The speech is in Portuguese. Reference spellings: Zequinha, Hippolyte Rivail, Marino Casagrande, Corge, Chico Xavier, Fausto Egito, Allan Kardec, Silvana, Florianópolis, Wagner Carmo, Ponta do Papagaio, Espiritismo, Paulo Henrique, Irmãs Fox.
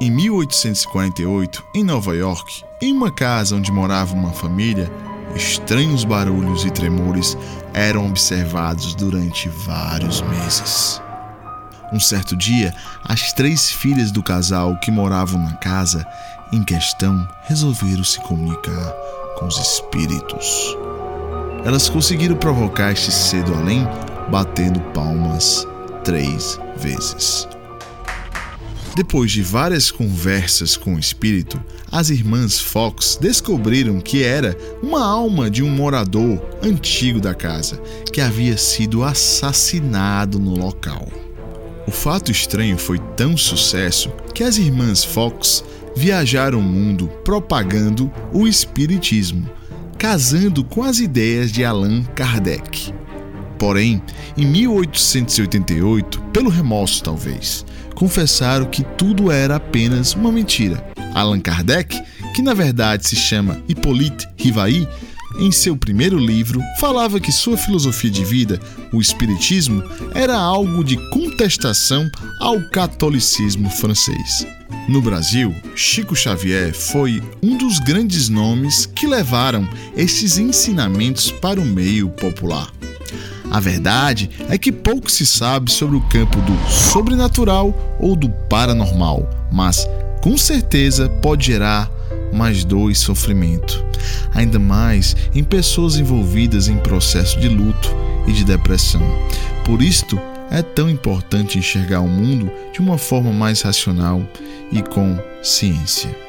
Em 1848, em Nova York, em uma casa onde morava uma família, estranhos barulhos e tremores eram observados durante vários meses. Um certo dia, as três filhas do casal que moravam na casa em questão resolveram se comunicar com os espíritos. Elas conseguiram provocar este cedo além, batendo palmas 3 vezes. Depois de várias conversas com o espírito, as irmãs Fox descobriram que era uma alma de um morador antigo da casa, que havia sido assassinado no local. O fato estranho foi tão sucesso que as irmãs Fox viajaram o mundo propagando o espiritismo, casando com as ideias de Allan Kardec. Porém, em 1888, pelo remorso talvez, confessaram que tudo era apenas uma mentira. Allan Kardec, que na verdade se chama Hippolyte Rivail, em seu primeiro livro falava que sua filosofia de vida, o espiritismo, era algo de contestação ao catolicismo francês. No Brasil, Chico Xavier foi um dos grandes nomes que levaram esses ensinamentos para o meio popular. A verdade é que pouco se sabe sobre o campo do sobrenatural ou do paranormal, mas com certeza pode gerar mais dor e sofrimento, ainda mais em pessoas envolvidas em processo de luto e de depressão. Por isto, é tão importante enxergar o mundo de uma forma mais racional e com ciência.